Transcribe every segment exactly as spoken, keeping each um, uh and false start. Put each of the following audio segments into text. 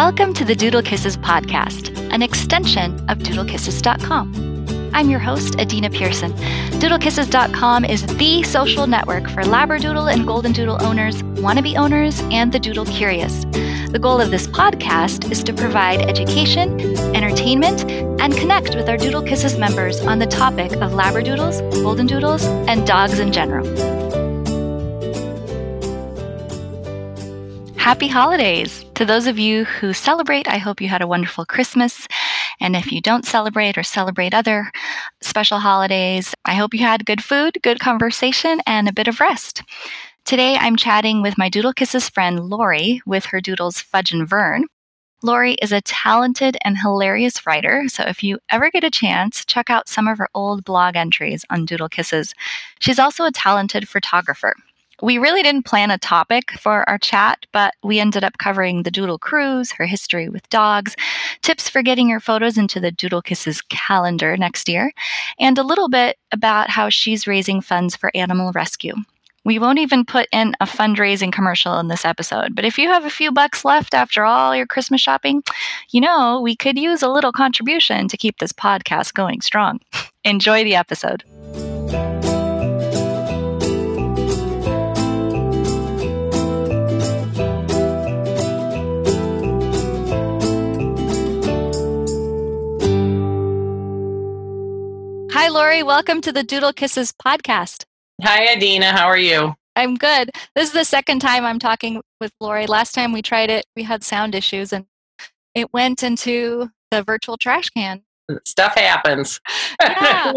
Welcome to the Doodle Kisses podcast, an extension of Doodle Kisses dot com. I'm your host, Adina Pearson. Doodle Kisses dot com is the social network for Labradoodle and Golden Doodle owners, wannabe owners, and the Doodle curious. The goal of this podcast is to provide education, entertainment, and connect with our Doodle Kisses members on the topic of Labradoodles, Golden Doodles, and dogs in general. Happy holidays! To those of you who celebrate, I hope you had a wonderful Christmas. And if you don't celebrate or celebrate other special holidays, I hope you had good food, good conversation, and a bit of rest. Today, I'm chatting with my Doodle Kisses friend, Laurie, with her doodles, Fudge and Vern. Laurie is a talented and hilarious writer, so if you ever get a chance, check out some of her old blog entries on Doodle Kisses. She's also a talented photographer. We really didn't plan a topic for our chat, but we ended up covering the Doodle Cruise, her history with dogs, tips for getting your photos into the Doodle Kisses calendar next year, and a little bit about how she's raising funds for animal rescue. We won't even put in a fundraising commercial in this episode, but if you have a few bucks left after all your Christmas shopping, you know, we could use a little contribution to keep this podcast going strong. Enjoy the episode. Hi, Laurie. Welcome to the Doodle Kisses podcast. Hi, Adina. How are you? I'm good. This is the second time I'm talking with Laurie. Last time we tried it, we had sound issues, and it went into the virtual trash can. Stuff happens. Yeah.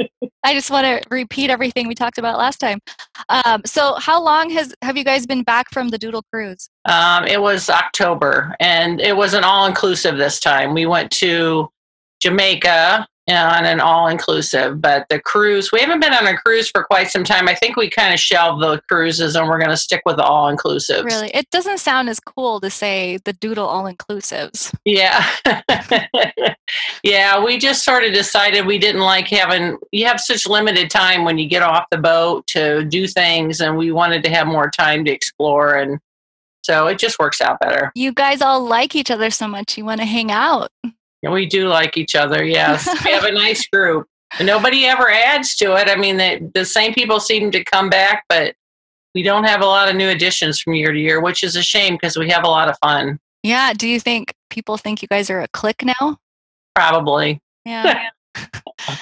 I just want to repeat everything we talked about last time. Um, so how long has have you guys been back from the Doodle Cruise? Um, it was October, and it was an all-inclusive this time. We went to Jamaica on an all-inclusive, but the cruise, we haven't been on a cruise for quite some time. I think we kind of shelved the cruises and we're going to stick with the all-inclusives. Really? It doesn't sound as cool to say the Doodle all-inclusives. Yeah. Yeah, we just sort of decided we didn't like having, you have such limited time when you get off the boat to do things, and we wanted to have more time to explore, and so it just works out better. You guys all like each other so much, you want to hang out. We do like each other, yes. We have a nice group. Nobody ever adds to it. I mean, the, the same people seem to come back, but we don't have a lot of new additions from year to year, which is a shame because we have a lot of fun. Yeah. Do you think people think you guys are a clique now? Probably. Yeah.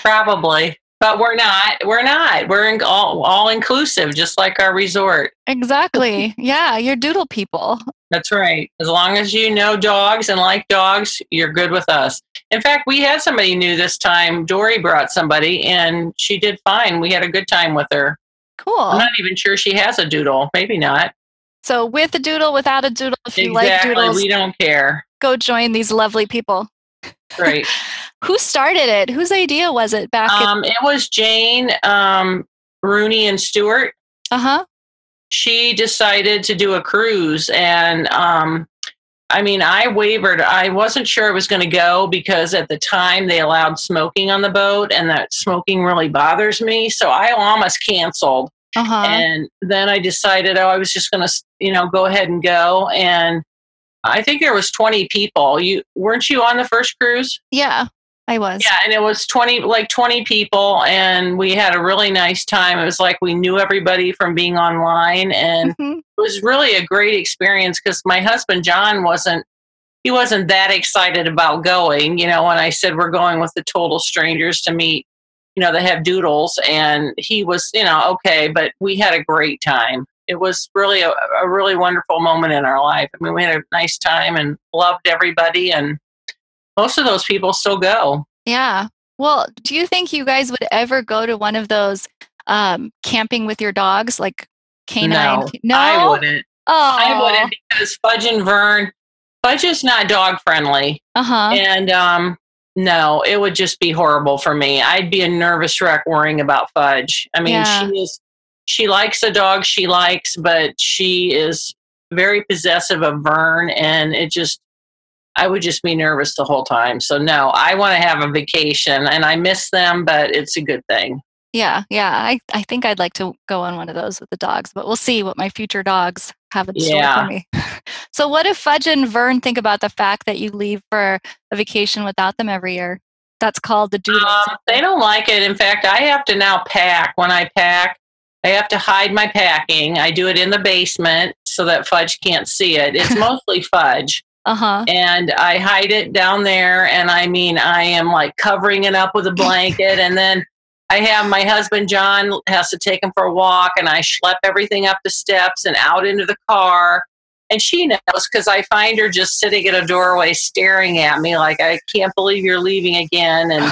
Probably. But we're not. We're not. We're in all, all inclusive, just like our resort. Exactly. Yeah. You're doodle people. That's right. As long as you know dogs and like dogs, you're good with us. In fact, we had somebody new this time. Dory brought somebody, and she did fine. We had a good time with her. Cool. I'm not even sure she has a doodle. Maybe not. So with a doodle, without a doodle, if you exactly. like doodles, we don't care. Go join these lovely people. Right. Who started it? Whose idea was it back? Um, in- it was Jane, um, Rooney, and Stuart. Uh-huh. She decided to do a cruise, and um, I mean, I wavered. I wasn't sure it was going to go because at the time they allowed smoking on the boat, and that smoking really bothers me. So I almost canceled. Uh-huh. And then I decided, oh, I was just going to, you know, go ahead and go. And I think there was twenty people. You weren't you on the first cruise? Yeah, I was. Yeah, and it was twenty, like twenty people, and we had a really nice time. It was like we knew everybody from being online, and mm-hmm. It was really a great experience because my husband, John, wasn't, he wasn't that excited about going, you know, when I said we're going with the total strangers to meet, you know, they have doodles, and he was, you know, okay, but we had a great time. It was really a, a really wonderful moment in our life. I mean, we had a nice time and loved everybody, and most of those people still go. Yeah. Well, do you think you guys would ever go to one of those um, camping with your dogs, like canine? No, no? I wouldn't. Oh. I wouldn't because Fudge and Vern, Fudge is not dog friendly. Uh-huh. And um, no, it would just be horrible for me. I'd be a nervous wreck worrying about Fudge. I mean, yeah. she is, she likes a dog she likes, but she is very possessive of Vern, and it just, I would just be nervous the whole time. So no, I want to have a vacation, and I miss them, but it's a good thing. Yeah. Yeah. I, I think I'd like to go on one of those with the dogs, but we'll see what my future dogs have in yeah. store for me. So what if Fudge and Vern think about the fact that you leave for a vacation without them every year? That's called the doodle. Um, they don't like it. In fact, I have to now pack. When I pack, I have to hide my packing. I do it in the basement so that Fudge can't see it. It's mostly Fudge. Uh-huh. And I hide it down there. And I mean, I am like covering it up with a blanket. And then I have my husband, John, has to take him for a walk. And I schlep everything up the steps and out into the car. And she knows because I find her just sitting at a doorway staring at me like, I can't believe you're leaving again. And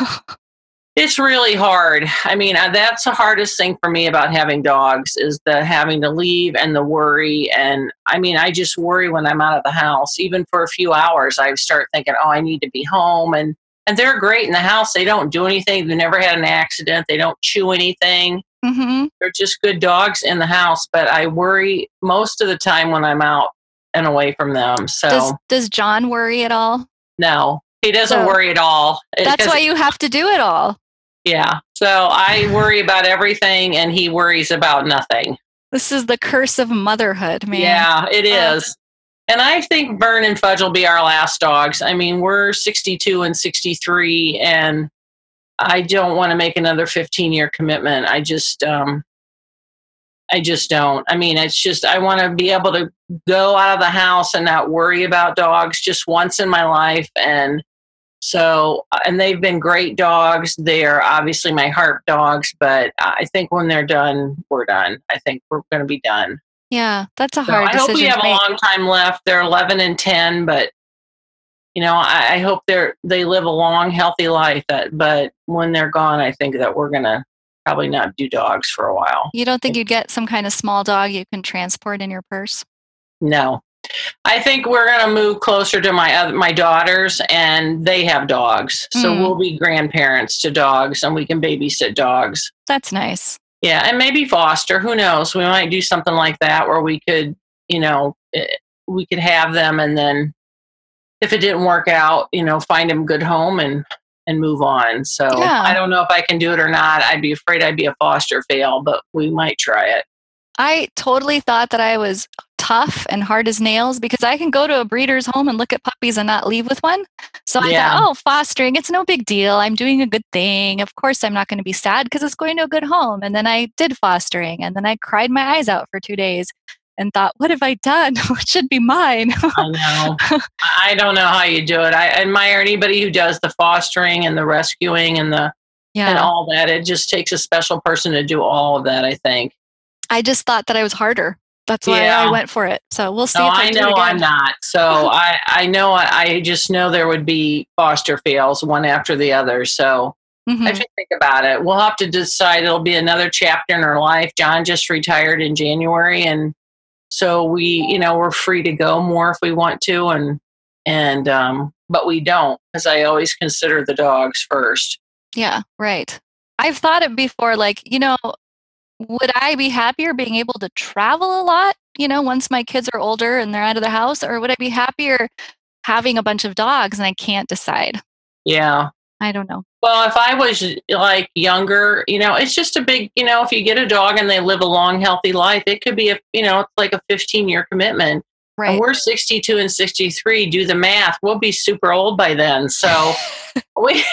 it's really hard. I mean, that's the hardest thing for me about having dogs is the having to leave and the worry. And I mean, I just worry when I'm out of the house. Even for a few hours, I start thinking, oh, I need to be home. And, and they're great in the house. They don't do anything. They never had an accident. They don't chew anything. Mm-hmm. They're just good dogs in the house. But I worry most of the time when I'm out and away from them. So does, does John worry at all? No, he doesn't so, worry at all. It, that's why you have to do it all. Yeah. So I worry about everything and he worries about nothing. This is the curse of motherhood, man. Yeah, it is. Uh, and I think Vern and Fudge will be our last dogs. I mean, we're sixty-two and sixty-three and I don't want to make another fifteen year commitment. I just, um, I just don't. I mean, it's just, I want to be able to go out of the house and not worry about dogs just once in my life. And so, and they've been great dogs. They are obviously my heart dogs, but I think when they're done, we're done. I think we're going to be done. Yeah. That's a so hard I decision. I hope we have a long time left. They're eleven and ten, but you know, I, I hope they're, they live a long, healthy life, that, but when they're gone, I think that we're going to probably not do dogs for a while. You don't think you'd get some kind of small dog you can transport in your purse? No. I think we're going to move closer to my other, my daughters, and they have dogs. Mm. So we'll be grandparents to dogs, and we can babysit dogs. That's nice. Yeah, and maybe foster. Who knows? We might do something like that where we could, you know, we could have them, and then if it didn't work out, you know, find them a good home and and move on. So yeah. I don't know if I can do it or not. I'd be afraid I'd be a foster fail, but we might try it. I totally thought that I was tough and hard as nails because I can go to a breeder's home and look at puppies and not leave with one. So I yeah. thought, oh, fostering, it's no big deal. I'm doing a good thing. Of course, I'm not going to be sad because it's going to a good home. And then I did fostering and then I cried my eyes out for two days and thought, what have I done? It should be mine. I know. I don't know how you do it. I admire anybody who does the fostering and the rescuing and the yeah. and all that. It just takes a special person to do all of that, I think. I just thought that I was harder. That's why yeah. I went for it. So we'll see. No, if I, I do know it again. I'm not. So I, I know, I, I just know there would be foster fails one after the other. So mm-hmm. I should think about it. We'll have to decide. It'll be another chapter in our life. John just retired in January and so we, you know, we're free to go more if we want to, and and um, but we don't because I always consider the dogs first. Yeah, right. I've thought it before, like, you know, would I be happier being able to travel a lot, you know, once my kids are older and they're out of the house, or would I be happier having a bunch of dogs and I can't decide? Yeah. I don't know. Well, if I was like younger, you know, it's just a big, you know, if you get a dog and they live a long, healthy life, it could be a, you know, like a fifteen year commitment. Right. And we're sixty-two and sixty-three. Do the math. We'll be super old by then. So we,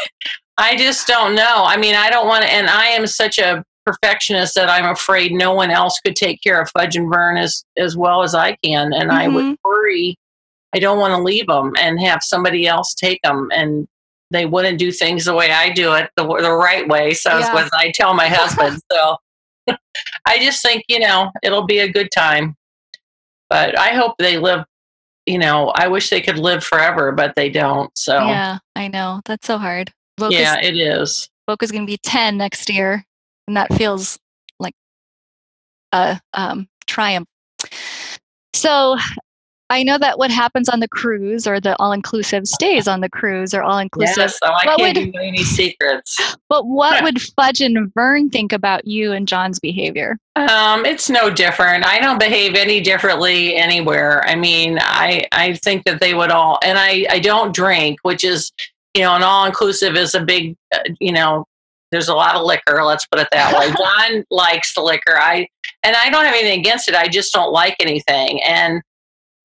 I just don't know. I mean, I don't want to, and I am such a perfectionist that I'm afraid no one else could take care of Fudge and Vern as, as well as I can. And mm-hmm. I would worry. I don't want to leave them and have somebody else take them, and they wouldn't do things the way I do it, the, the right way. So yeah. as I tell my husband, so I just think, you know, it'll be a good time, but I hope they live, you know, I wish they could live forever, but they don't. So yeah, I know that's so hard. Boca's, yeah, it is. Boca's going to be ten next year. And that feels like a um, triumph. So I know that what happens on the cruise or the all-inclusive stays on the cruise or all-inclusive. Yes, so I what can't would, give you any secrets. But what would Fudge and Vern think about you and John's behavior? Um, it's no different. I don't behave any differently anywhere. I mean, I, I think that they would all, and I, I don't drink, which is, you know, an all-inclusive is a big, uh, you know, there's a lot of liquor. Let's put it that way. John likes the liquor. I, and I don't have anything against it. I just don't like anything. And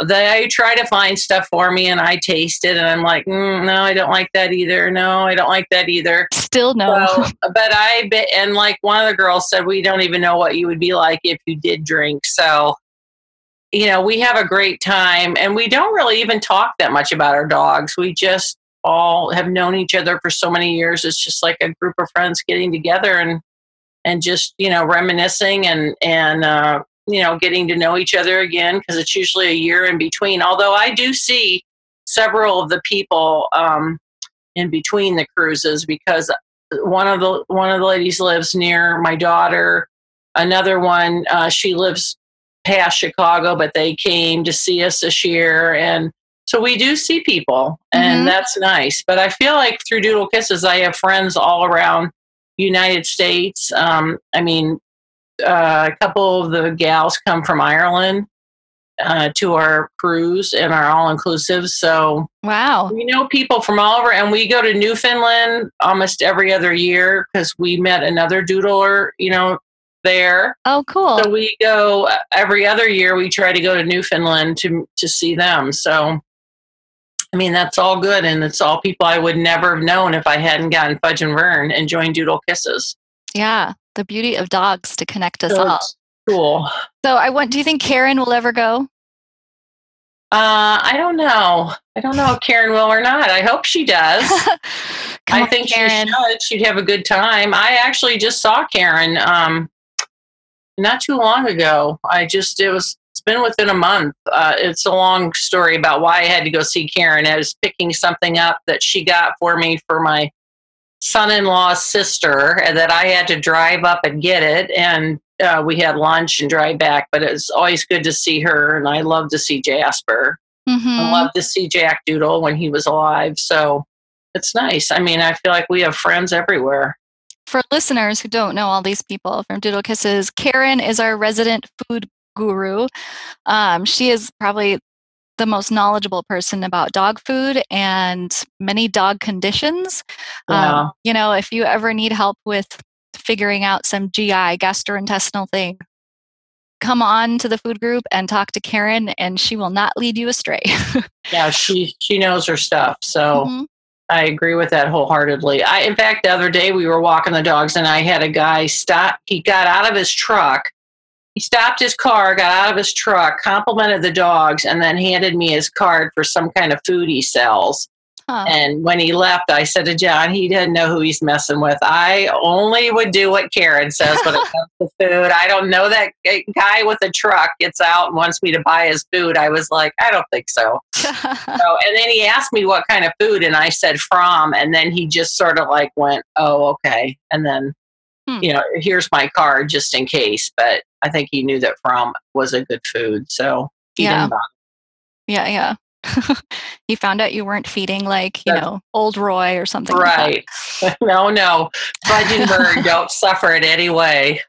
They try to find stuff for me and I taste it and I'm like, mm, no, I don't like that either. No, I don't like that either. Still no. So, but I, be, and like one of the girls said, we don't even know what you would be like if you did drink. So, you know, we have a great time and we don't really even talk that much about our dogs. We just all have known each other for so many years. It's just like a group of friends getting together and, and just, you know, reminiscing and, and, uh, you know, getting to know each other again, because it's usually a year in between. Although I do see several of the people um, in between the cruises, because one of the one of the ladies lives near my daughter. Another one, uh, she lives past Chicago, but they came to see us this year. And so we do see people, and mm-hmm. that's nice. But I feel like through Doodle Kisses, I have friends all around United States. Um, I mean, Uh, a couple of the gals come from Ireland uh, to our cruise and our all-inclusive. So wow, we know people from all over, and we go to Newfoundland almost every other year because we met another doodler, you know, there. Oh, cool. So we go uh, every other year. We try to go to Newfoundland to to see them. So, I mean, that's all good, and it's all people I would never have known if I hadn't gotten Fudge and Vern and joined Doodle Kisses. Yeah. The beauty of dogs to connect us so all. Cool. So I want, do you think Karen will ever go? Uh, I don't know. I don't know if Karen will or not. I hope she does. I on, think Karen. she should. She'd have a good time. I actually just saw Karen um, not too long ago. I just, it was, it's been within a month. Uh, it's a long story about why I had to go see Karen. I was picking something up that she got for me for my son-in-law's sister, and that I had to drive up and get it, and uh, we had lunch and drive back. But it's always good to see her, and I love to see Jasper. Mm-hmm. I love to see Jack Doodle when he was alive, so it's nice. I mean, I feel like we have friends everywhere. For listeners who don't know all these people from Doodle Kisses, Karen is our resident food guru. Um, she is probably the most knowledgeable person about dog food and many dog conditions. Yeah. Um, you know, if you ever need help with figuring out some G I, gastrointestinal thing, come on to the food group and talk to Karen and she will not lead you astray. Yeah, she she knows her stuff. So mm-hmm. I agree with that wholeheartedly. I, in fact, the other day we were walking the dogs and I had a guy stop. He got out of his truck. He stopped his car, got out of his truck, complimented the dogs, and then handed me his card for some kind of food he sells. Huh. And when he left, I said to John, he didn't know who he's messing with. I only would do what Karen says when it comes to food. I don't know, that guy with a truck gets out and wants me to buy his food. I was like, I don't think so. so and then he asked me what kind of food, and I said from, and then he just sort of like went, oh, okay. And then, hmm. you know, here's my card just in case. But I think he knew that from was a good food. So he yeah. didn't buy it. Yeah, yeah. He found out you weren't feeding like, you That's, know, old Roy or something. Right. Like that. no, no. Fudge and Vern don't suffer it anyway.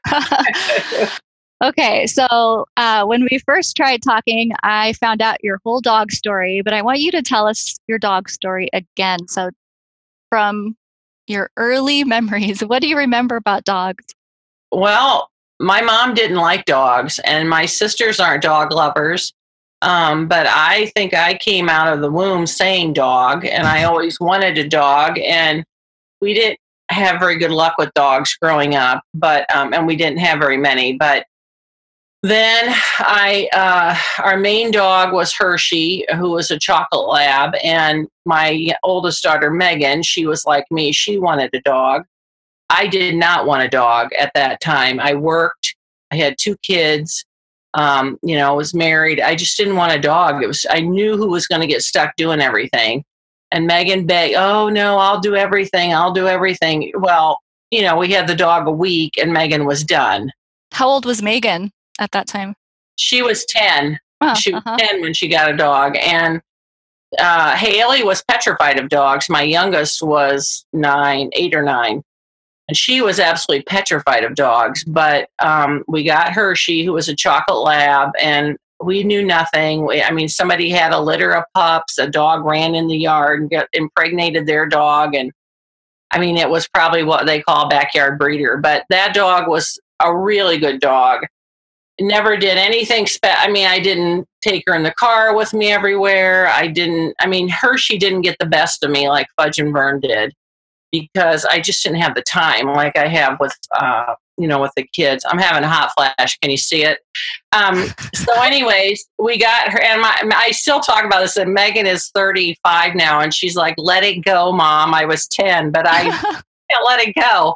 Okay. So uh, when we first tried talking, I found out your whole dog story, but I want you to tell us your dog story again. So from your early memories, what do you remember about dogs? Well, my mom didn't like dogs, and my sisters aren't dog lovers. Um, but I think I came out of the womb saying dog, and I always wanted a dog. And we didn't have very good luck with dogs growing up, but um, and we didn't have very many. But then I, uh, our main dog was Hershey, who was a chocolate lab, and my oldest daughter Megan, she was like me. She wanted a dog. I did not want a dog at that time. I worked. I had two kids. Um, you know, I was married. I just didn't want a dog. It was. I knew who was going to get stuck doing everything. And Megan begged, oh, no, I'll do everything. I'll do everything. Well, you know, we had the dog a week and Megan was done. How old was Megan at that time? She was ten. Oh, she uh-huh. was ten when she got a dog. And uh, Haley was petrified of dogs. My youngest was nine, eight or nine. And she was absolutely petrified of dogs, but um, we got Hershey, who was a chocolate lab, and we knew nothing. We, I mean, somebody had a litter of pups. A dog ran in the yard and got, impregnated their dog. And I mean, it was probably what they call a backyard breeder, but that dog was a really good dog. never did anything. Spe- I mean, I didn't take her in the car with me everywhere. I didn't, I mean, Hershey didn't get the best of me like Fudge and Vern did, because I just didn't have the time like I have with, uh, you know, with the kids. I'm having a hot flash. Can you see it? Um, so anyways, we got her, and my, I still talk about this, and Megan is thirty-five now, and she's like, let it go, Mom. I was ten, but I can't let it go.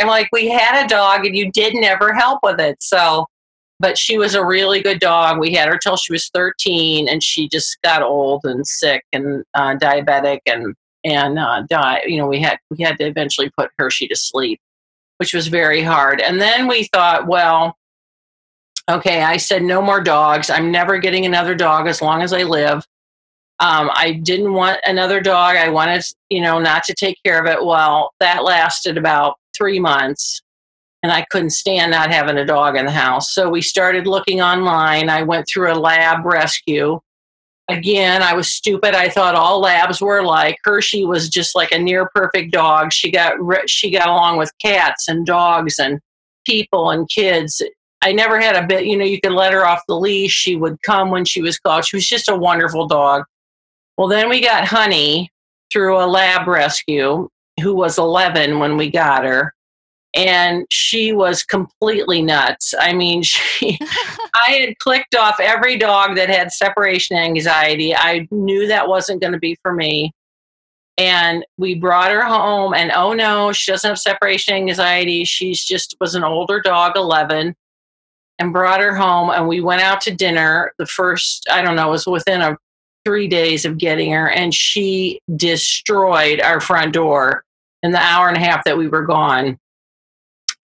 I'm like, we had a dog, and you did never help with it. So, but she was a really good dog. We had her till she was thirteen, and she just got old and sick and uh, diabetic and, and uh, died. You know, we had we had to eventually put Hershey to sleep, which was very hard. And then we thought, well, okay, I said no more dogs. I'm never getting another dog as long as I live. Um, I didn't want another dog. I wanted, you know, not to take care of it. Well, that lasted about three months, and I couldn't stand not having a dog in the house. So we started looking online. I went through a lab rescue. Again, I was stupid. I thought all labs were like. Hershey was just like a near perfect dog. She got she got along with cats and dogs and people and kids. I never had a bit, you know, you could let her off the leash. She would come when she was called. She was just a wonderful dog. Well, then we got Honey through a lab rescue, who was eleven when we got her. And she was completely nuts. I mean, she, I had clicked off every dog that had separation anxiety. I knew that wasn't going to be for me. And we brought her home, and oh no, she doesn't have separation anxiety. She's just was an older dog, eleven, and brought her home. And we went out to dinner the first, I don't know, it was within a, three days of getting her. And she destroyed our front door in the hour and a half that we were gone.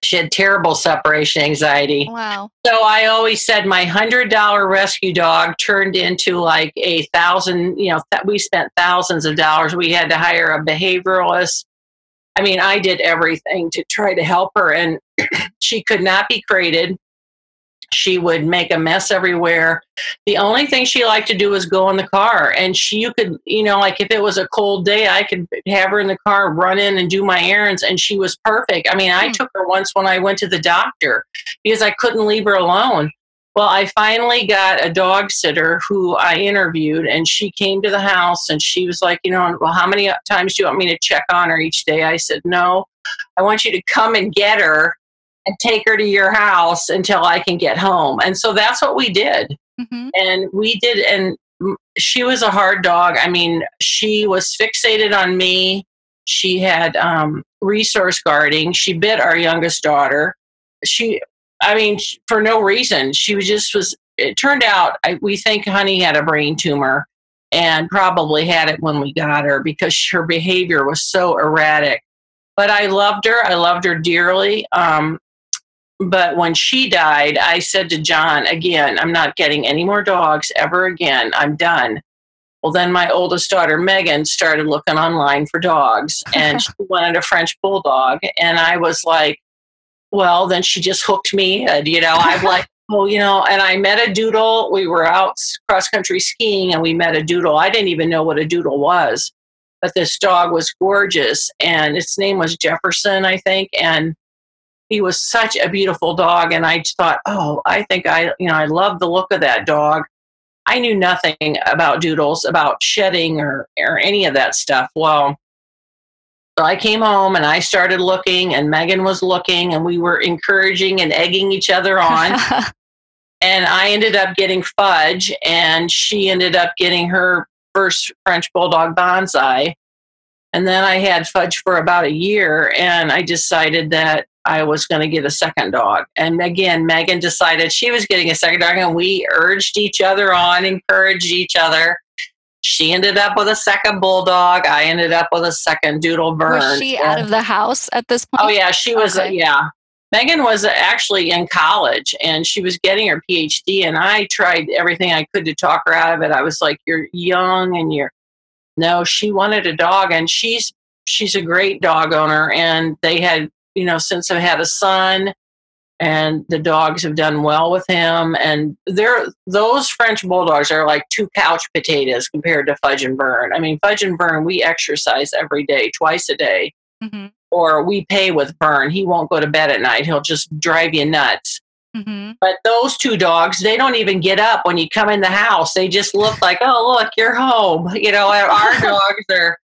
She had terrible separation anxiety. Wow. So I always said my one hundred dollars rescue dog turned into like a thousand, you know, th- we spent thousands of dollars. We had to hire a behavioralist. I mean, I did everything to try to help her, and she could not be crated. She would make a mess everywhere. The only thing she liked to do was go in the car, and she, you could, you know, like if it was a cold day, I could have her in the car, run in and do my errands, and she was perfect. I mean, I mm. took her once when I went to the doctor because I couldn't leave her alone. Well, I finally got a dog sitter who I interviewed, and she came to the house, and she was like, you know, well, how many times do you want me to check on her each day? I said, no, I want you to come and get her and take her to your house until I can get home. And so that's what we did. Mm-hmm. And we did. And she was a hard dog. I mean, she was fixated on me. She had um, resource guarding. She bit our youngest daughter. She, I mean, for no reason. She was just was, it turned out, I, we think Honey had a brain tumor and probably had it when we got her, because her behavior was so erratic. But I loved her. I loved her dearly. Um, But when she died, I said to John, again, I'm not getting any more dogs ever again. I'm done. Well, then my oldest daughter, Megan, started looking online for dogs, and she wanted a French bulldog. And I was like, well, then she just hooked me. And, you know, I'm like, well, you know, and I met a doodle. We were out cross-country skiing, and we met a doodle. I didn't even know what a doodle was, but this dog was gorgeous. And its name was Jefferson, I think. And he was such a beautiful dog, and I thought, oh, I think I, you know, I love the look of that dog. I knew nothing about doodles, about shedding or, or any of that stuff. Well, so I came home, and I started looking, and Megan was looking, and we were encouraging and egging each other on. And I ended up getting Fudge, and she ended up getting her first French bulldog, Bonsai. And then I had Fudge for about a year, and I decided that I was going to get a second dog. And again, Megan decided she was getting a second dog, and we urged each other on, encouraged each other. She ended up with a second bulldog. I ended up with a second doodle, Vern. Was she out of the house at this point? Oh, yeah. She was, okay. yeah. Megan was actually in college, and she was getting her P H D, and I tried everything I could to talk her out of it. I was like, you're young, and you're, no, she wanted a dog, and she's, she's a great dog owner, and they had, you know, since I've had a son, and the dogs have done well with him. And they're, those French bulldogs are like two couch potatoes compared to Fudge and Vern. I mean, Fudge and Vern, we exercise every day, twice a day, mm-hmm. or we pay with Vern. He won't go to bed at night. He'll just drive you nuts. Mm-hmm. But those two dogs, they don't even get up when you come in the house. They just look like, oh, look, you're home. You know, our dogs are.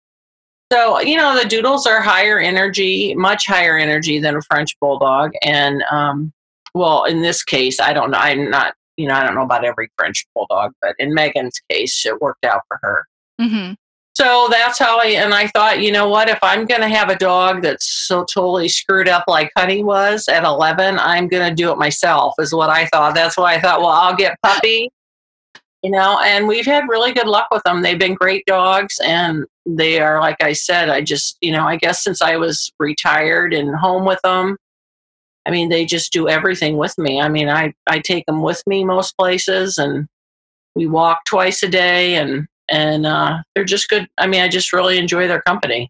So, you know, the Doodles are higher energy, much higher energy than a French Bulldog. And, um, well, in this case, I don't know. I'm not, you know, I don't know about every French Bulldog, but in Megan's case, it worked out for her. Mm-hmm. So that's how I, and I thought, you know what, if I'm going to have a dog that's so totally screwed up like Honey was at eleven, I'm going to do it myself is what I thought. That's why I thought, well, I'll get Puppy, you know, and we've had really good luck with them. They've been great dogs, and they are, like I said, I just, you know, I guess since I was retired and home with them, I mean, they just do everything with me. I mean, I, I take them with me most places, and we walk twice a day, and And uh, they're just good. I mean, I just really enjoy their company.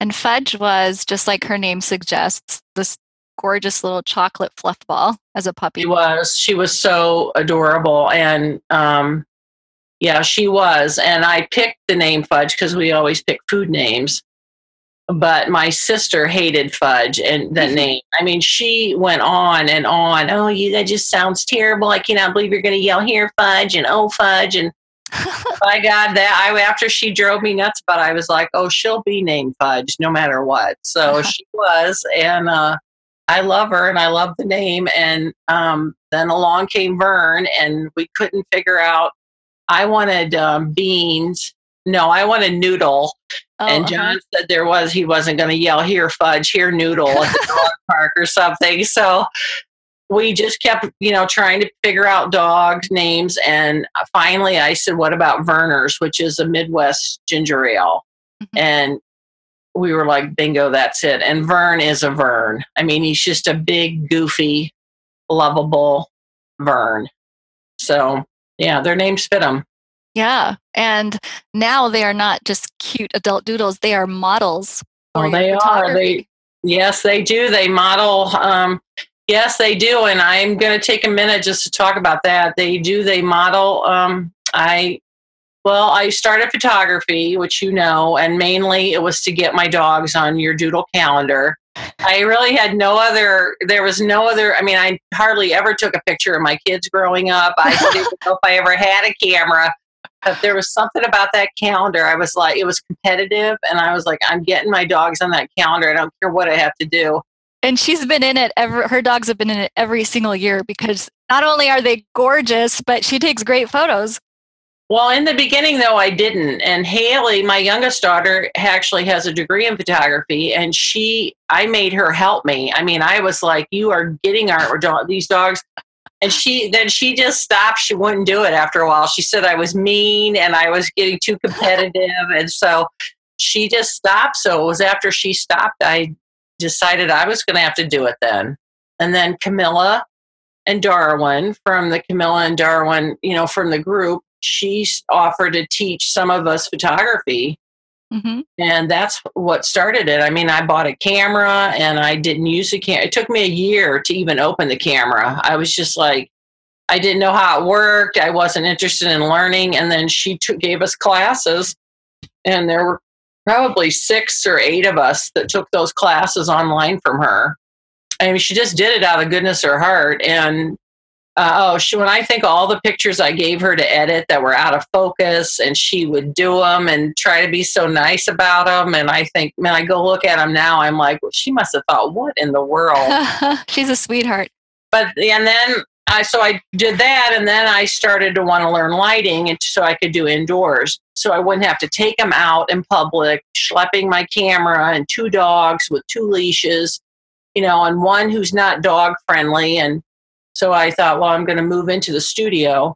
And Fudge was, just like her name suggests, this gorgeous little chocolate fluff ball as a puppy. She was. She was so adorable. And um, yeah, she was. And I picked the name Fudge because we always pick food names. But my sister hated Fudge and that mm-hmm. name. I mean, she went on and on. Oh, you, that just sounds terrible. I cannot believe you're going to yell here, Fudge, and oh, Fudge, and by God, that I after she drove me nuts, but I was like, oh, she'll be named Fudge no matter what. So she was, and uh, I love her, and I love the name. And um, then along came Vern, and we couldn't figure out. I wanted um, beans. No, I wanted noodle. Oh, and John uh-huh. said there was he wasn't going to yell here Fudge, here noodle at the dog park or something. So. We just kept, you know, trying to figure out dog names. And finally I said, what about Verner's, which is a Midwest ginger ale? Mm-hmm. And we were like, bingo, that's it. And Vern is a Vern. I mean, he's just a big, goofy, lovable Vern. So, yeah, their names fit them. Yeah. And now they are not just cute adult doodles. They are models. Oh, they are. They, yes, they do. They model. Um, Yes, they do, and I'm going to take a minute just to talk about that. They do. They model. Um, I, well, I started photography, which you know, and mainly it was to get my dogs on your Doodle calendar. I really had no other. There was no other. I mean, I hardly ever took a picture of my kids growing up. I didn't know if I ever had a camera, but there was something about that calendar. I was like, it was competitive, and I was like, I'm getting my dogs on that calendar. I don't care what I have to do. And she's been in it, ever, her dogs have been in it every single year because not only are they gorgeous, but she takes great photos. Well, in the beginning, though, I didn't. And Haley, my youngest daughter, actually has a degree in photography, and she, I made her help me. I mean, I was like, you are getting our dog, these dogs. And she then she just stopped. She wouldn't do it after a while. She said I was mean and I was getting too competitive. And so she just stopped. So it was after she stopped, I decided I was going to have to do it then. And then Camilla and Darwin from the Camilla and Darwin, you know, from the group, she offered to teach some of us photography. Mm-hmm. And that's what started it. I mean, I bought a camera and I didn't use the camera. It took me a year to even open the camera. I was just like, I didn't know how it worked. I wasn't interested in learning. And then she t- gave us classes, and there were probably six or eight of us that took those classes online from her. I mean, she just did it out of goodness of her heart. And uh, oh, she, when I think all the pictures I gave her to edit that were out of focus, and she would do them and try to be so nice about them. And I think, man, I go look at them now. I'm like, well, she must have thought, what in the world? She's a sweetheart. But and then I so I did that, and then I started to want to learn lighting, and so I could do indoors. So I wouldn't have to take them out in public, schlepping my camera and two dogs with two leashes, you know, and one who's not dog friendly. And so I thought, well, I'm going to move into the studio.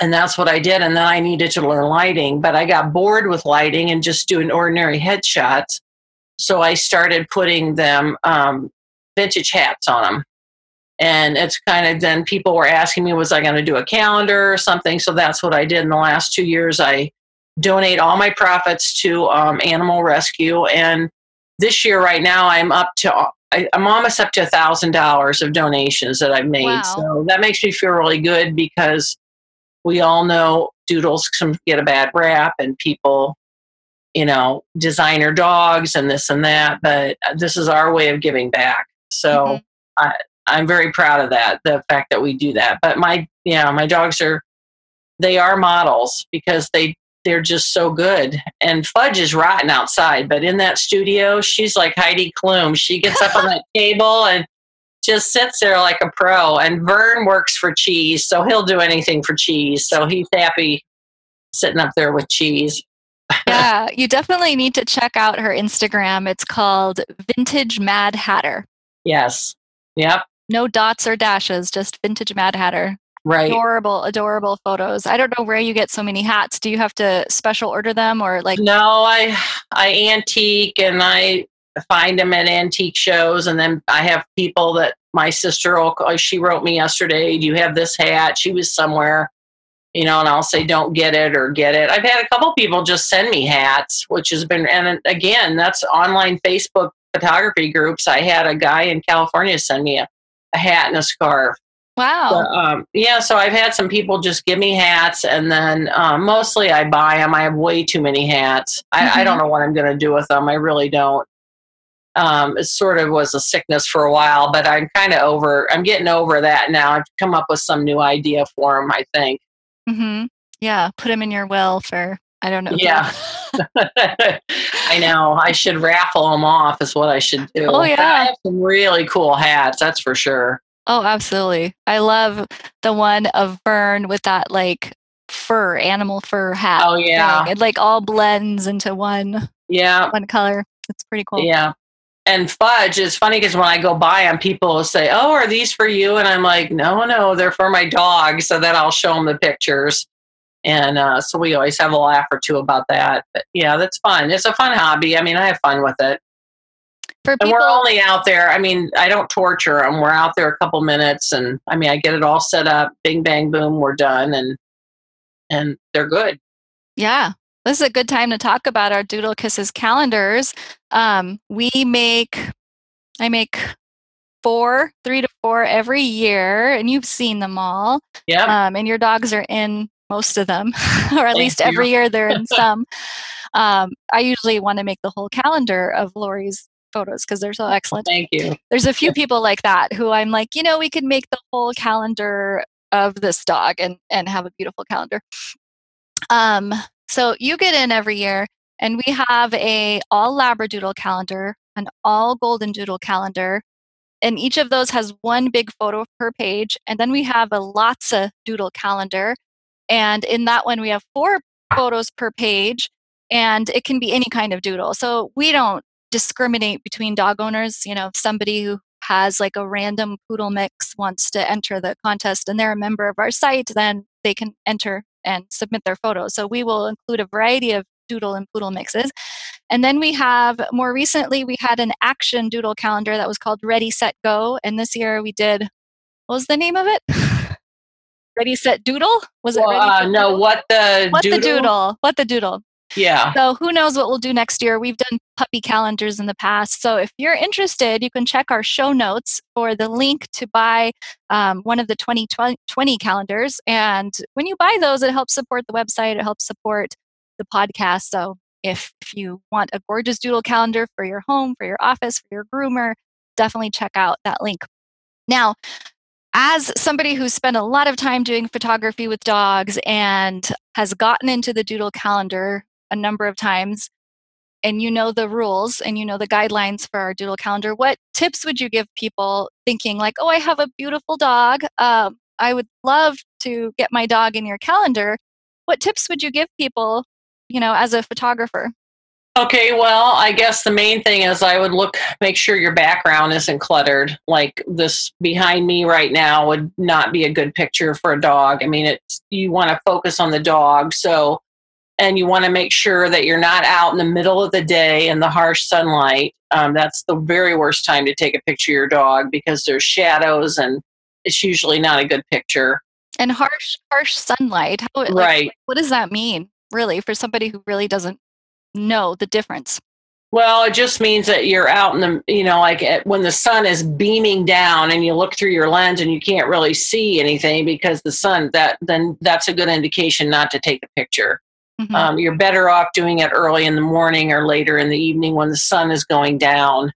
And that's what I did. And then I needed to learn lighting, but I got bored with lighting and just doing ordinary headshots. So I started putting them um, vintage hats on them. And it's kind of then people were asking me, was I going to do a calendar or something? So that's what I did in the last two years. I donate all my profits to um, animal rescue. And this year right now I'm up to, I, I'm almost up to a thousand dollars of donations that I've made. Wow. So that makes me feel really good because we all know doodles can get a bad rap and people, you know, designer dogs and this and that, but this is our way of giving back. So mm-hmm. I, I'm very proud of that, the fact that we do that. But my, you know, my dogs are, they are models because they, they're just so good. And Fudge is rotten outside, but in that studio, she's like Heidi Klum. She gets up on that table and just sits there like a pro. And Vern works for cheese, so he'll do anything for cheese. So he's happy sitting up there with cheese. Yeah, you definitely need to check out her Instagram. It's called Vintage Mad Hatter. Yes. Yep. No dots or dashes, just Vintage Mad Hatter. Right. Adorable, adorable photos. I don't know where you get so many hats. Do you have to special order them or like? No, I I antique and I find them at antique shows. And then I have people that my sister, will, she wrote me yesterday, do you have this hat? She was somewhere, you know, and I'll say, don't get it or get it. I've had a couple people just send me hats, which has been, and again, that's online Facebook photography groups. I had a guy in California send me a, a hat and a scarf. Wow. So, um, yeah. So I've had some people just give me hats and then um, mostly I buy them. I have way too many hats. I, mm-hmm. I don't know what I'm going to do with them. I really don't. Um, it sort of was a sickness for a while, but I'm kind of over, I'm getting over that now. I've come up with some new idea for them, I think. Mm-hmm. Yeah. Put them in your will for, I don't know. Yeah. I know. I should raffle them off is what I should do. Oh, yeah. I have some really cool hats. That's for sure. Oh, absolutely. I love the one of Vern with that like fur, animal fur hat. Oh, yeah. Thing. It like all blends into one, yeah. one color. It's pretty cool. Yeah. And Fudge, it's funny because when I go by them, people will say, oh, are these for you? And I'm like, no, no, they're for my dog. So then I'll show them the pictures. And uh, so we always have a laugh or two about that. But yeah, that's fun. It's a fun hobby. I mean, I have fun with it. People, and we're only out there, I mean, I don't torture them. We're out there a couple minutes and I mean, I get it all set up, bing, bang, boom, we're done and and they're good. Yeah. This is a good time to talk about our Doodle Kisses calendars. Um, we make, I make four, three to four every year and you've seen them all. Yeah. Um, and your dogs are in most of them, or at Thank least you. Every year they're in some. um, I usually want to make the whole calendar of Laurie's photos because they're so excellent. Thank you. There's a few people like that who I'm like, you know, we could make the whole calendar of this dog and, and have a beautiful calendar. Um, so you get in every year and we have a all Labradoodle calendar, an all Golden Doodle calendar. And each of those has one big photo per page. And then we have a Lotsa Doodle calendar. And in that one, we have four photos per page and it can be any kind of doodle. So we don't discriminate between dog owners. You know, if somebody who has like a random poodle mix wants to enter the contest and they're a member of our site, then they can enter and submit their photos. So we will include a variety of doodle and poodle mixes. And then we have, more recently, we had an action doodle calendar that was called Ready, Set, Go. And this year we did, what was the name of it? Ready, Set, Doodle? Was well, it Ready, uh, Set, No, Doodle? What the What doodle? the Doodle. What the Doodle. Yeah. So who knows what we'll do next year. We've done puppy calendars in the past. So if you're interested, you can check our show notes for the link to buy um, one of the twenty twenty calendars. And when you buy those, it helps support the website. It helps support the podcast. So if, if you want a gorgeous doodle calendar for your home, for your office, for your groomer, definitely check out that link. Now, as somebody who's spent a lot of time doing photography with dogs and has gotten into the doodle calendar a number of times, and you know the rules and you know the guidelines for our doodle calendar, what tips would you give people thinking like, oh, I have a beautiful dog. Um, I would love to get my dog in your calendar. What tips would you give people, you know, as a photographer? Okay, well, I guess the main thing is I would look, make sure your background isn't cluttered. Like this behind me right now would not be a good picture for a dog. I mean, it's, you want to focus on the dog. So, and you want to make sure that you're not out in the middle of the day in the harsh sunlight. Um, that's the very worst time to take a picture of your dog because there's shadows and it's usually not a good picture. And harsh, harsh sunlight. How, like, right. What does that mean, really, for somebody who really doesn't know the difference? Well, it just means that you're out in the, you know, like at, when the sun is beaming down and you look through your lens and you can't really see anything because the sun, that then that's a good indication not to take a picture. Mm-hmm. Um, you're better off doing it early in the morning or later in the evening when the sun is going down.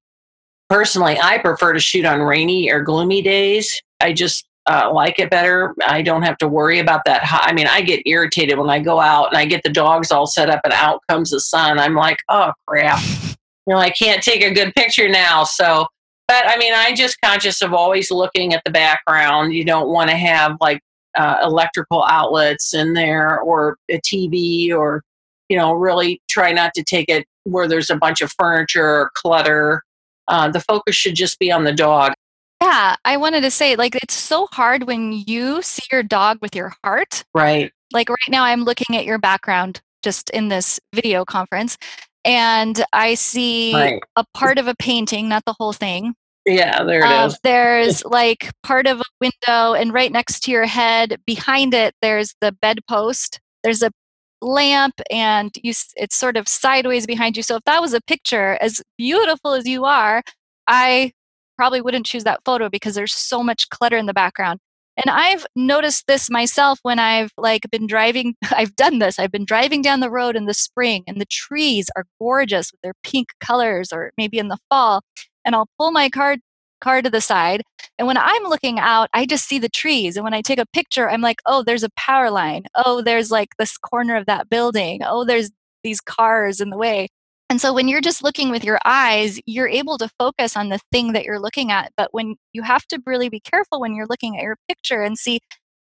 Personally, I prefer to shoot on rainy or gloomy days. I just uh, like it better. I don't have to worry about that. I mean, I get irritated when I go out and I get the dogs all set up and out comes the sun. I'm like, oh, crap. You know, I can't take a good picture now. So, but I mean, I'm just conscious of always looking at the background. You don't want to have like uh, electrical outlets in there or a T V, or, you know, really try not to take it where there's a bunch of furniture or clutter. Uh, the focus should just be on the dog. Yeah, I wanted to say, like, it's so hard when you see your dog with your heart. Right. Like right now I'm looking at your background just in this video conference, and I see right. a part of a painting, not the whole thing. Yeah, there it uh, is. There's like part of a window, and right next to your head, behind it, there's the bedpost. There's a lamp, and you it's sort of sideways behind you. So if that was a picture, as beautiful as you are, I probably wouldn't choose that photo because there's so much clutter in the background. And I've noticed this myself when I've like been driving. I've done this. I've been driving down the road in the spring, and the trees are gorgeous with their pink colors, or maybe in the fall. And I'll pull my car car to the side, and when I'm looking out, I just see the trees. And when I take a picture, I'm like, oh, there's a power line. Oh, there's like this corner of that building. Oh, there's these cars in the way. And so when you're just looking with your eyes, you're able to focus on the thing that you're looking at. But when you have to really be careful when you're looking at your picture and see,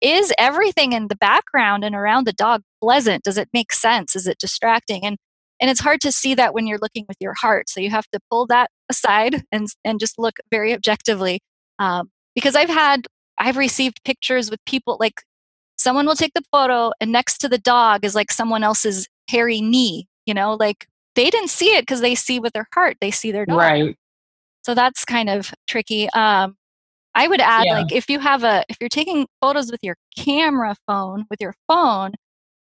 is everything in the background and around the dog pleasant? Does it make sense? Is it distracting? And And it's hard to see that when you're looking with your heart. So you have to pull that aside and and just look very objectively. Um, because I've had, I've received pictures with people, like someone will take the photo and next to the dog is like someone else's hairy knee, you know, like they didn't see it because they see with their heart, they see their dog. Right. So that's kind of tricky. Um, I would add yeah. like if you have a, if you're taking photos with your camera phone, with your phone,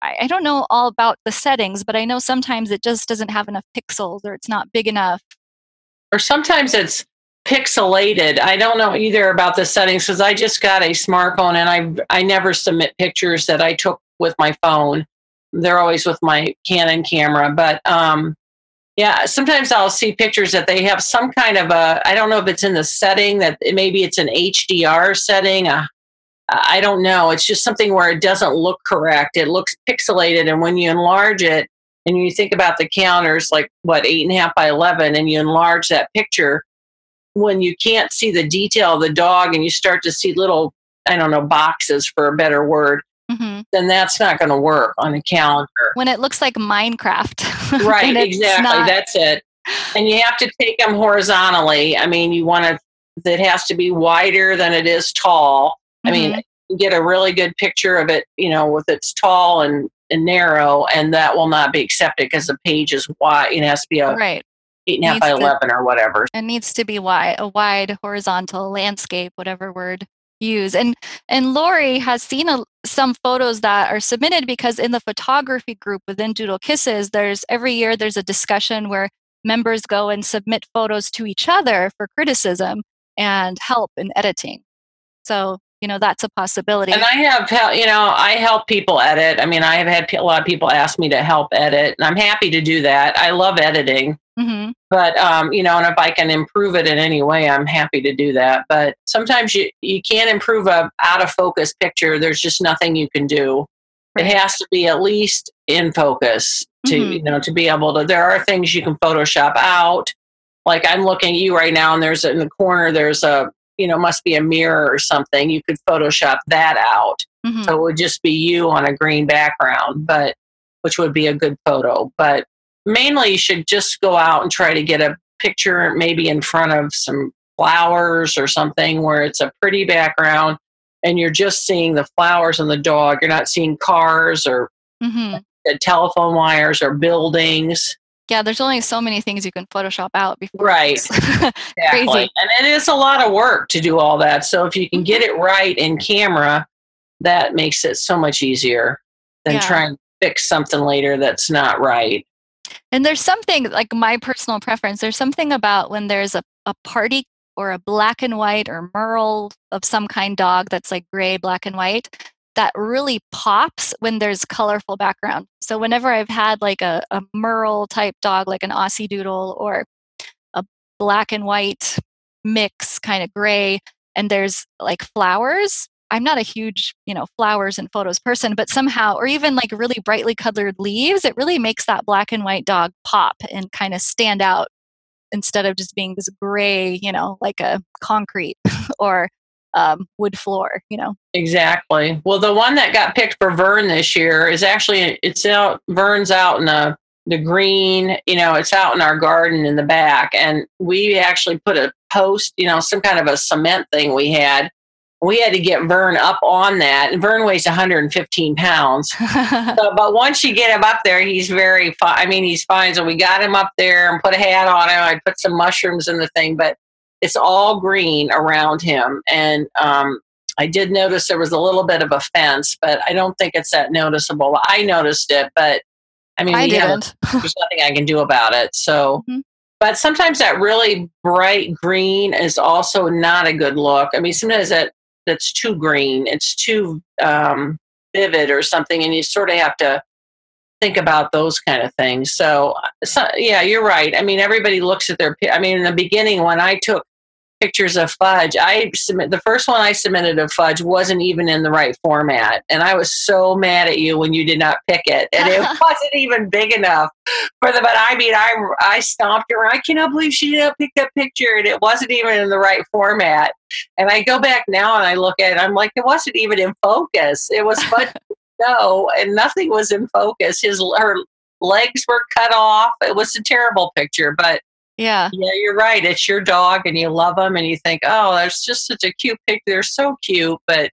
I don't know all about the settings, but I know sometimes it just doesn't have enough pixels, or it's not big enough. Or sometimes it's pixelated. I don't know either about the settings because I just got a smartphone, and I I never submit pictures that I took with my phone. They're always with my Canon camera. But um, yeah, sometimes I'll see pictures that they have some kind of a, I don't know if it's in the setting that maybe it's an H D R setting, a I don't know. It's just something where it doesn't look correct. It looks pixelated. And when you enlarge it and you think about the counters, like what, eight and a half by eleven, and you enlarge that picture, when you can't see the detail of the dog and you start to see little, I don't know, boxes for a better word, mm-hmm. then that's not going to work on a calendar. When it looks like Minecraft. Right. Exactly. Not... That's it. And you have to take them horizontally. I mean, you want to, that has to be wider than it is tall. I mean, mm-hmm. you get a really good picture of it, you know, with it's tall and, and narrow, and that will not be accepted because the page is wide. It has to be a right. eight and a half by to, eleven or whatever. It needs to be wide, a wide horizontal landscape, whatever word you use. And and Laurie has seen a, some photos that are submitted because in the photography group within Doodle Kisses, there's every year there's a discussion where members go and submit photos to each other for criticism and help in editing. So. You know, that's a possibility. And I have, you know, I help people edit. I mean, I have had a lot of people ask me to help edit, and I'm happy to do that. I love editing, mm-hmm. but, um, you know, and if I can improve it in any way, I'm happy to do that. But sometimes you, you can't improve a out of focus picture. There's just nothing you can do. Right. It has to be at least in focus to, mm-hmm. you know, to be able to, there are things you can Photoshop out. Like I'm looking at you right now, and there's in the corner, there's a, you know, must be a mirror or something. You could Photoshop that out. Mm-hmm. So it would just be you on a green background, but which would be a good photo. But mainly you should just go out and try to get a picture maybe in front of some flowers or something where it's a pretty background and you're just seeing the flowers and the dog. You're not seeing cars or mm-hmm. the telephone wires or buildings. Yeah, there's only so many things you can Photoshop out before. Right. Exactly. Crazy. And it is a lot of work to do all that. So if you can get it right in camera, that makes it so much easier than yeah. trying to fix something later that's not right. And there's something, like my personal preference, there's something about when there's a, a party or a black and white or merle of some kind dog that's like gray, black and white, that really pops when there's colorful background. So whenever I've had like a, a merle type dog, like an Aussie Doodle or a black and white mix, kind of gray, and there's like flowers. I'm not a huge, you know, flowers and photos person, but somehow, or even like really brightly colored leaves, it really makes that black and white dog pop and kind of stand out instead of just being this gray, you know, like a concrete or um, wood floor, you know. Exactly. Well, the one that got picked for Vern this year is actually, it's out, Vern's out in a, the green, you know, it's out in our garden in the back. And we actually put a post, you know, some kind of a cement thing we had. We had to get Vern up on that. And Vern weighs one hundred fifteen pounds. So, but once you get him up there, he's very fine. I mean, he's fine. So we got him up there and put a hat on him. I put some mushrooms in the thing, but it's all green around him. And um, I did notice there was a little bit of a fence, but I don't think it's that noticeable. I noticed it, but I mean, I didn't. There's nothing I can do about it. So. Mm-hmm. But sometimes that really bright green is also not a good look. I mean, sometimes that that's too green, it's too um, vivid or something, and you sort of have to think about those kind of things. So, so, yeah, you're right. I mean, everybody looks at their, I mean, in the beginning when I took pictures of Fudge, I submit the first one I submitted of Fudge wasn't even in the right format. And I was so mad at you when you did not pick it. And it wasn't even big enough for the, but I mean, I, I stomped her. I cannot believe she didn't pick that picture. And it wasn't even in the right format. And I go back now and I look at it. I'm like, it wasn't even in focus. It was fun to know, and nothing was in focus. His, her legs were cut off. It was a terrible picture, but Yeah. Yeah, you're right. It's your dog and you love them and you think, oh, that's just such a cute picture. They're so cute, but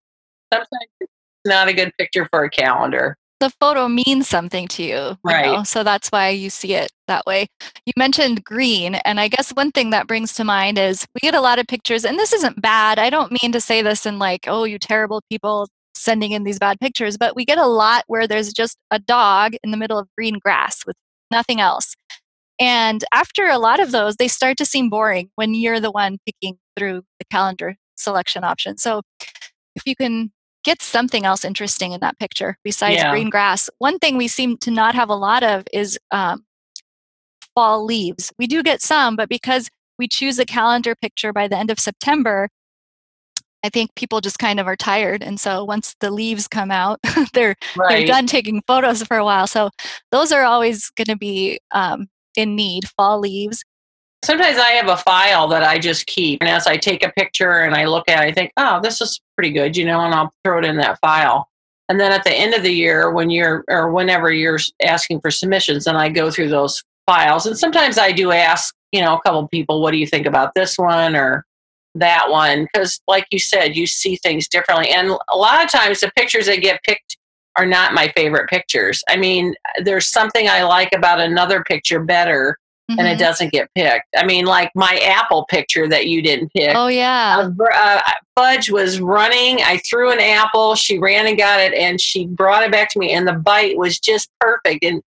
sometimes it's not a good picture for a calendar. The photo means something to you. Right. You know? So that's why you see it that way. You mentioned green. And I guess one thing that brings to mind is we get a lot of pictures, and this isn't bad. I don't mean to say this in like, oh, you terrible people sending in these bad pictures, but we get a lot where there's just a dog in the middle of green grass with nothing else. And after a lot of those, they start to seem boring when you're the one picking through the calendar selection option. So if you can get something else interesting in that picture besides yeah. green grass, one thing we seem to not have a lot of is um, fall leaves. We do get some, but because we choose a calendar picture by the end of September, I think people just kind of are tired. And so once the leaves come out, they're, right. they're done taking photos for a while. So those are always going to be... Um, in need, fall leaves. Sometimes I have a file that I just keep, and as I take a picture and I look at it, I think, oh, this is pretty good, you know, and I'll throw it in that file. And then at the end of the year, when you're, or whenever you're asking for submissions, and I go through those files, and sometimes I do ask, you know, a couple people, what do you think about this one or that one? Because like you said, you see things differently. And a lot of times the pictures that get picked are not my favorite pictures. I mean, there's something I like about another picture better, mm-hmm. and it doesn't get picked. I mean, like my apple picture that you didn't pick. Oh, yeah. Uh, uh, Fudge was running. I threw an apple. She ran and got it, and she brought it back to me, and the bite was just perfect. And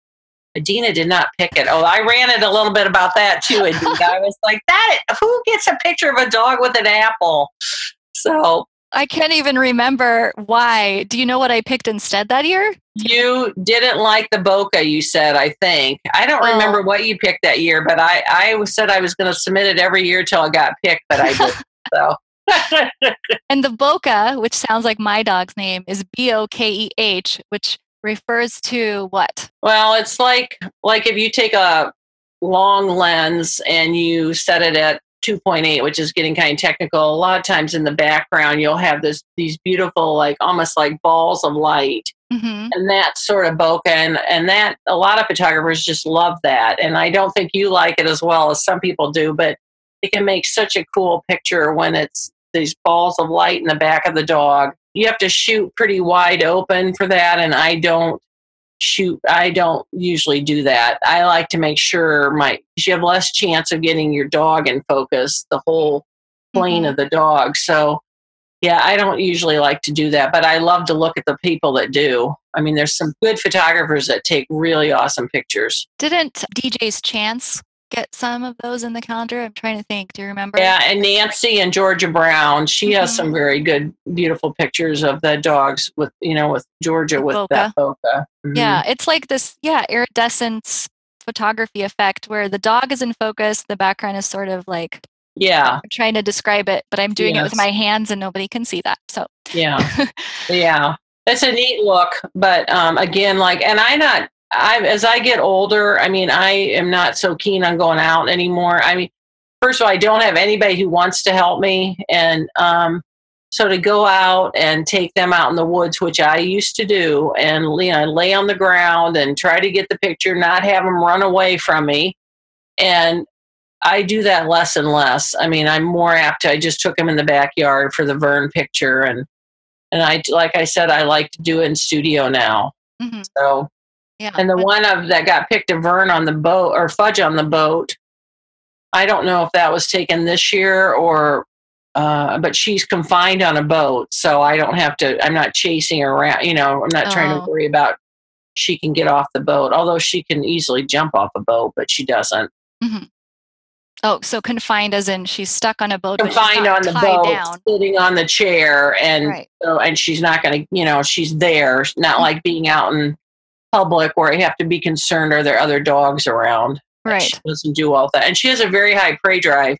Adina did not pick it. Oh, I ranted a little bit about that, too, Adina. I was like, that, who gets a picture of a dog with an apple? So... I can't even remember why. Do you know what I picked instead that year? You didn't like the Boca, you said, I think. I don't oh. remember what you picked that year, but I, I said I was going to submit it every year till I got picked, but I didn't. So. And the Boca, which sounds like my dog's name, is B O K E H, which refers to what? Well, it's like like if you take a long lens and you set it at two point eight, which is getting kind of technical. A lot of times in the background, you'll have this these beautiful, like almost like balls of light, mm-hmm. and that sort of bokeh, and and that a lot of photographers just love that. And I don't think you like it as well as some people do, but it can make such a cool picture when it's these balls of light in the back of the dog. You have to shoot pretty wide open for that, and I don't shoot. I don't usually do that. I like to make sure my, you have less chance of getting your dog in focus, the whole plane mm-hmm. of the dog. So yeah, I don't usually like to do that, but I love to look at the people that do. I mean, there's some good photographers that take really awesome pictures. Didn't D J's Chance get some of those in the calendar? I'm trying to think. Do you remember? Yeah. And Nancy and Georgia Brown, she mm-hmm. has some very good, beautiful pictures of the dogs with, you know, with Georgia, with that Boca. Mm-hmm. Yeah. It's like this, yeah, iridescence photography effect where the dog is in focus, the background is sort of like, yeah, I'm trying to describe it, but I'm doing yes. it with my hands and nobody can see that. So yeah, yeah, it's a neat look. But um, again, like, and I not, I as I get older, I mean, I am not so keen on going out anymore. I mean, first of all, I don't have anybody who wants to help me, and um, so to go out and take them out in the woods, which I used to do, and you know, lay on the ground and try to get the picture, not have them run away from me, and I do that less and less. I mean, I'm more apt to, I just took him in the backyard for the Vern picture. And, and I, like I said, I like to do it in studio now. Mm-hmm. So, yeah. And the one of that got picked of Vern on the boat, or Fudge on the boat, I don't know if that was taken this year or, uh, but she's confined on a boat. So I don't have to, I'm not chasing her around, you know, I'm not oh. trying to worry about she can get off the boat, although she can easily jump off a boat, but she doesn't. Mm-hmm. Oh, so confined as in she's stuck on a boat. Confined on the boat, down. Sitting on the chair, and right. so, and she's not going to, you know, she's there. Not mm-hmm. like being out in public where you have to be concerned are there other dogs around. Right, she doesn't do all that, and she has a very high prey drive.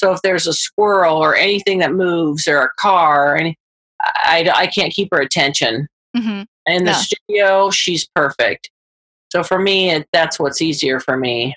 So if there's a squirrel or anything that moves or a car, and I, I can't keep her attention. Mm-hmm. In the yeah. studio, she's perfect. So for me, it, that's what's easier for me.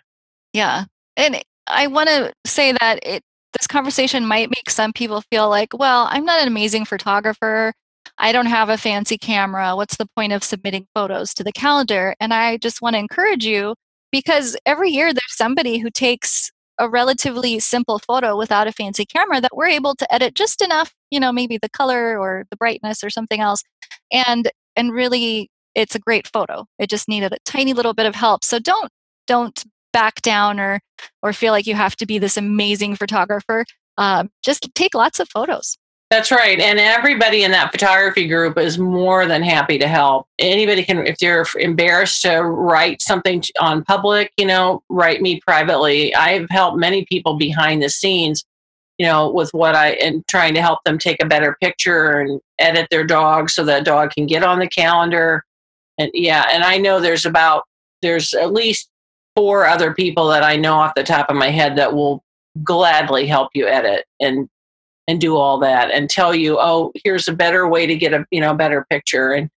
Yeah, and. I want to say that it, this conversation might make some people feel like, well, I'm not an amazing photographer. I don't have a fancy camera. What's the point of submitting photos to the calendar? And I just want to encourage you, because every year there's somebody who takes a relatively simple photo without a fancy camera that we're able to edit just enough, you know, maybe the color or the brightness or something else. And, and really, it's a great photo. It just needed a tiny little bit of help. So don't, don't back down or or feel like you have to be this amazing photographer. Um, just take lots of photos. That's right. And everybody in that photography group is more than happy to help. Anybody can, if you're embarrassed to write something on public, you know, write me privately. I've helped many people behind the scenes, you know, with what I, and trying to help them take a better picture and edit their dog so that dog can get on the calendar. And yeah, and I know there's about, there's at least four other people that I know off the top of my head that will gladly help you edit and and do all that and tell you, oh, here's a better way to get a, you know, better picture, and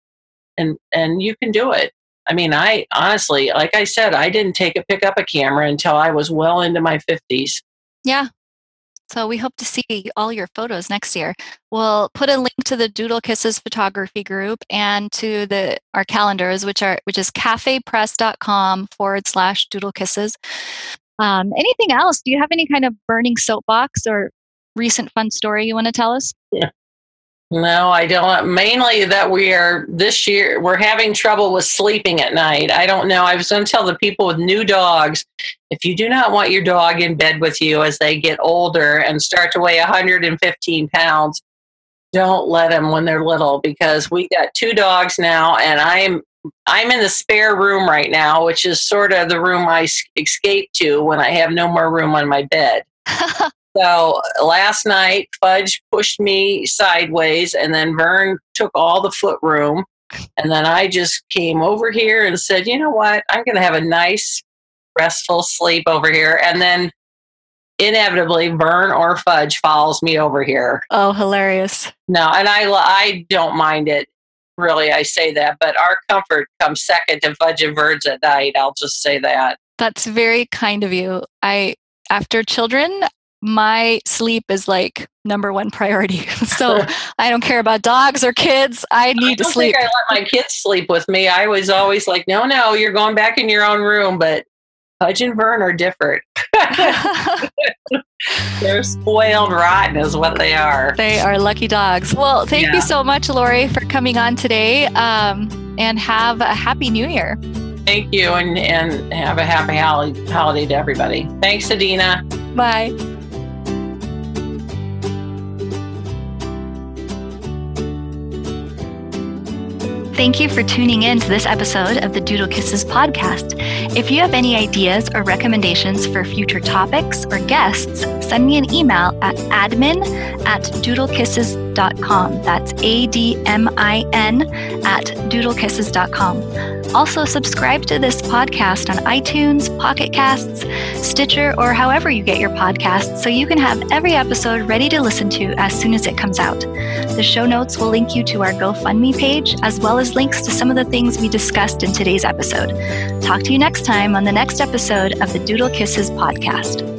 and and you can do it. I mean, I honestly, like I said, I didn't take a pick up a camera until I was well into my fifties. Yeah. So we hope to see all your photos next year. We'll put a link to the Doodle Kisses photography group and to the our calendars, which are which is cafepress.com forward slash Doodle Kisses. Um, anything else? Do you have any kind of burning soapbox or recent fun story you want to tell us? Yeah. No, I don't. Mainly that we are this year, we're having trouble with sleeping at night. I don't know. I was going to tell the people with new dogs, if you do not want your dog in bed with you as they get older and start to weigh one hundred fifteen pounds, don't let them when they're little, because we got two dogs now, and I'm, I'm in the spare room right now, which is sort of the room I escape to when I have no more room on my bed. So last night, Fudge pushed me sideways, and then Vern took all the foot room. And then I just came over here and said, you know what? I'm going to have a nice, restful sleep over here. And then inevitably, Vern or Fudge follows me over here. Oh, hilarious. No, and I, I don't mind it. Really, I say that. But our comfort comes second to Fudge and Vern's at night. I'll just say that. That's very kind of you. I, after children... my sleep is like number one priority. So I don't care about dogs or kids. I need I don't to sleep. Think I let my kids sleep with me. I was always like, no, no, you're going back in your own room. But Fudge and Vern are different. They're spoiled rotten is what they are. They are lucky dogs. Well, thank yeah. you so much, Laurie, for coming on today, um, and have a happy new year. Thank you. And, and have a happy holiday to everybody. Thanks, Adina. Bye. Thank you for tuning in to this episode of the Doodle Kisses podcast. If you have any ideas or recommendations for future topics or guests, send me an email at admin at doodlekisses dot com. doodle kisses dot com. That's A D M I N at doodle kisses dot com. Also, subscribe to this podcast on iTunes, Pocket Casts, Stitcher, or however you get your podcasts so you can have every episode ready to listen to as soon as it comes out. The show notes will link you to our GoFundMe page, as well as links to some of the things we discussed in today's episode. Talk to you next time on the next episode of the Doodle Kisses podcast.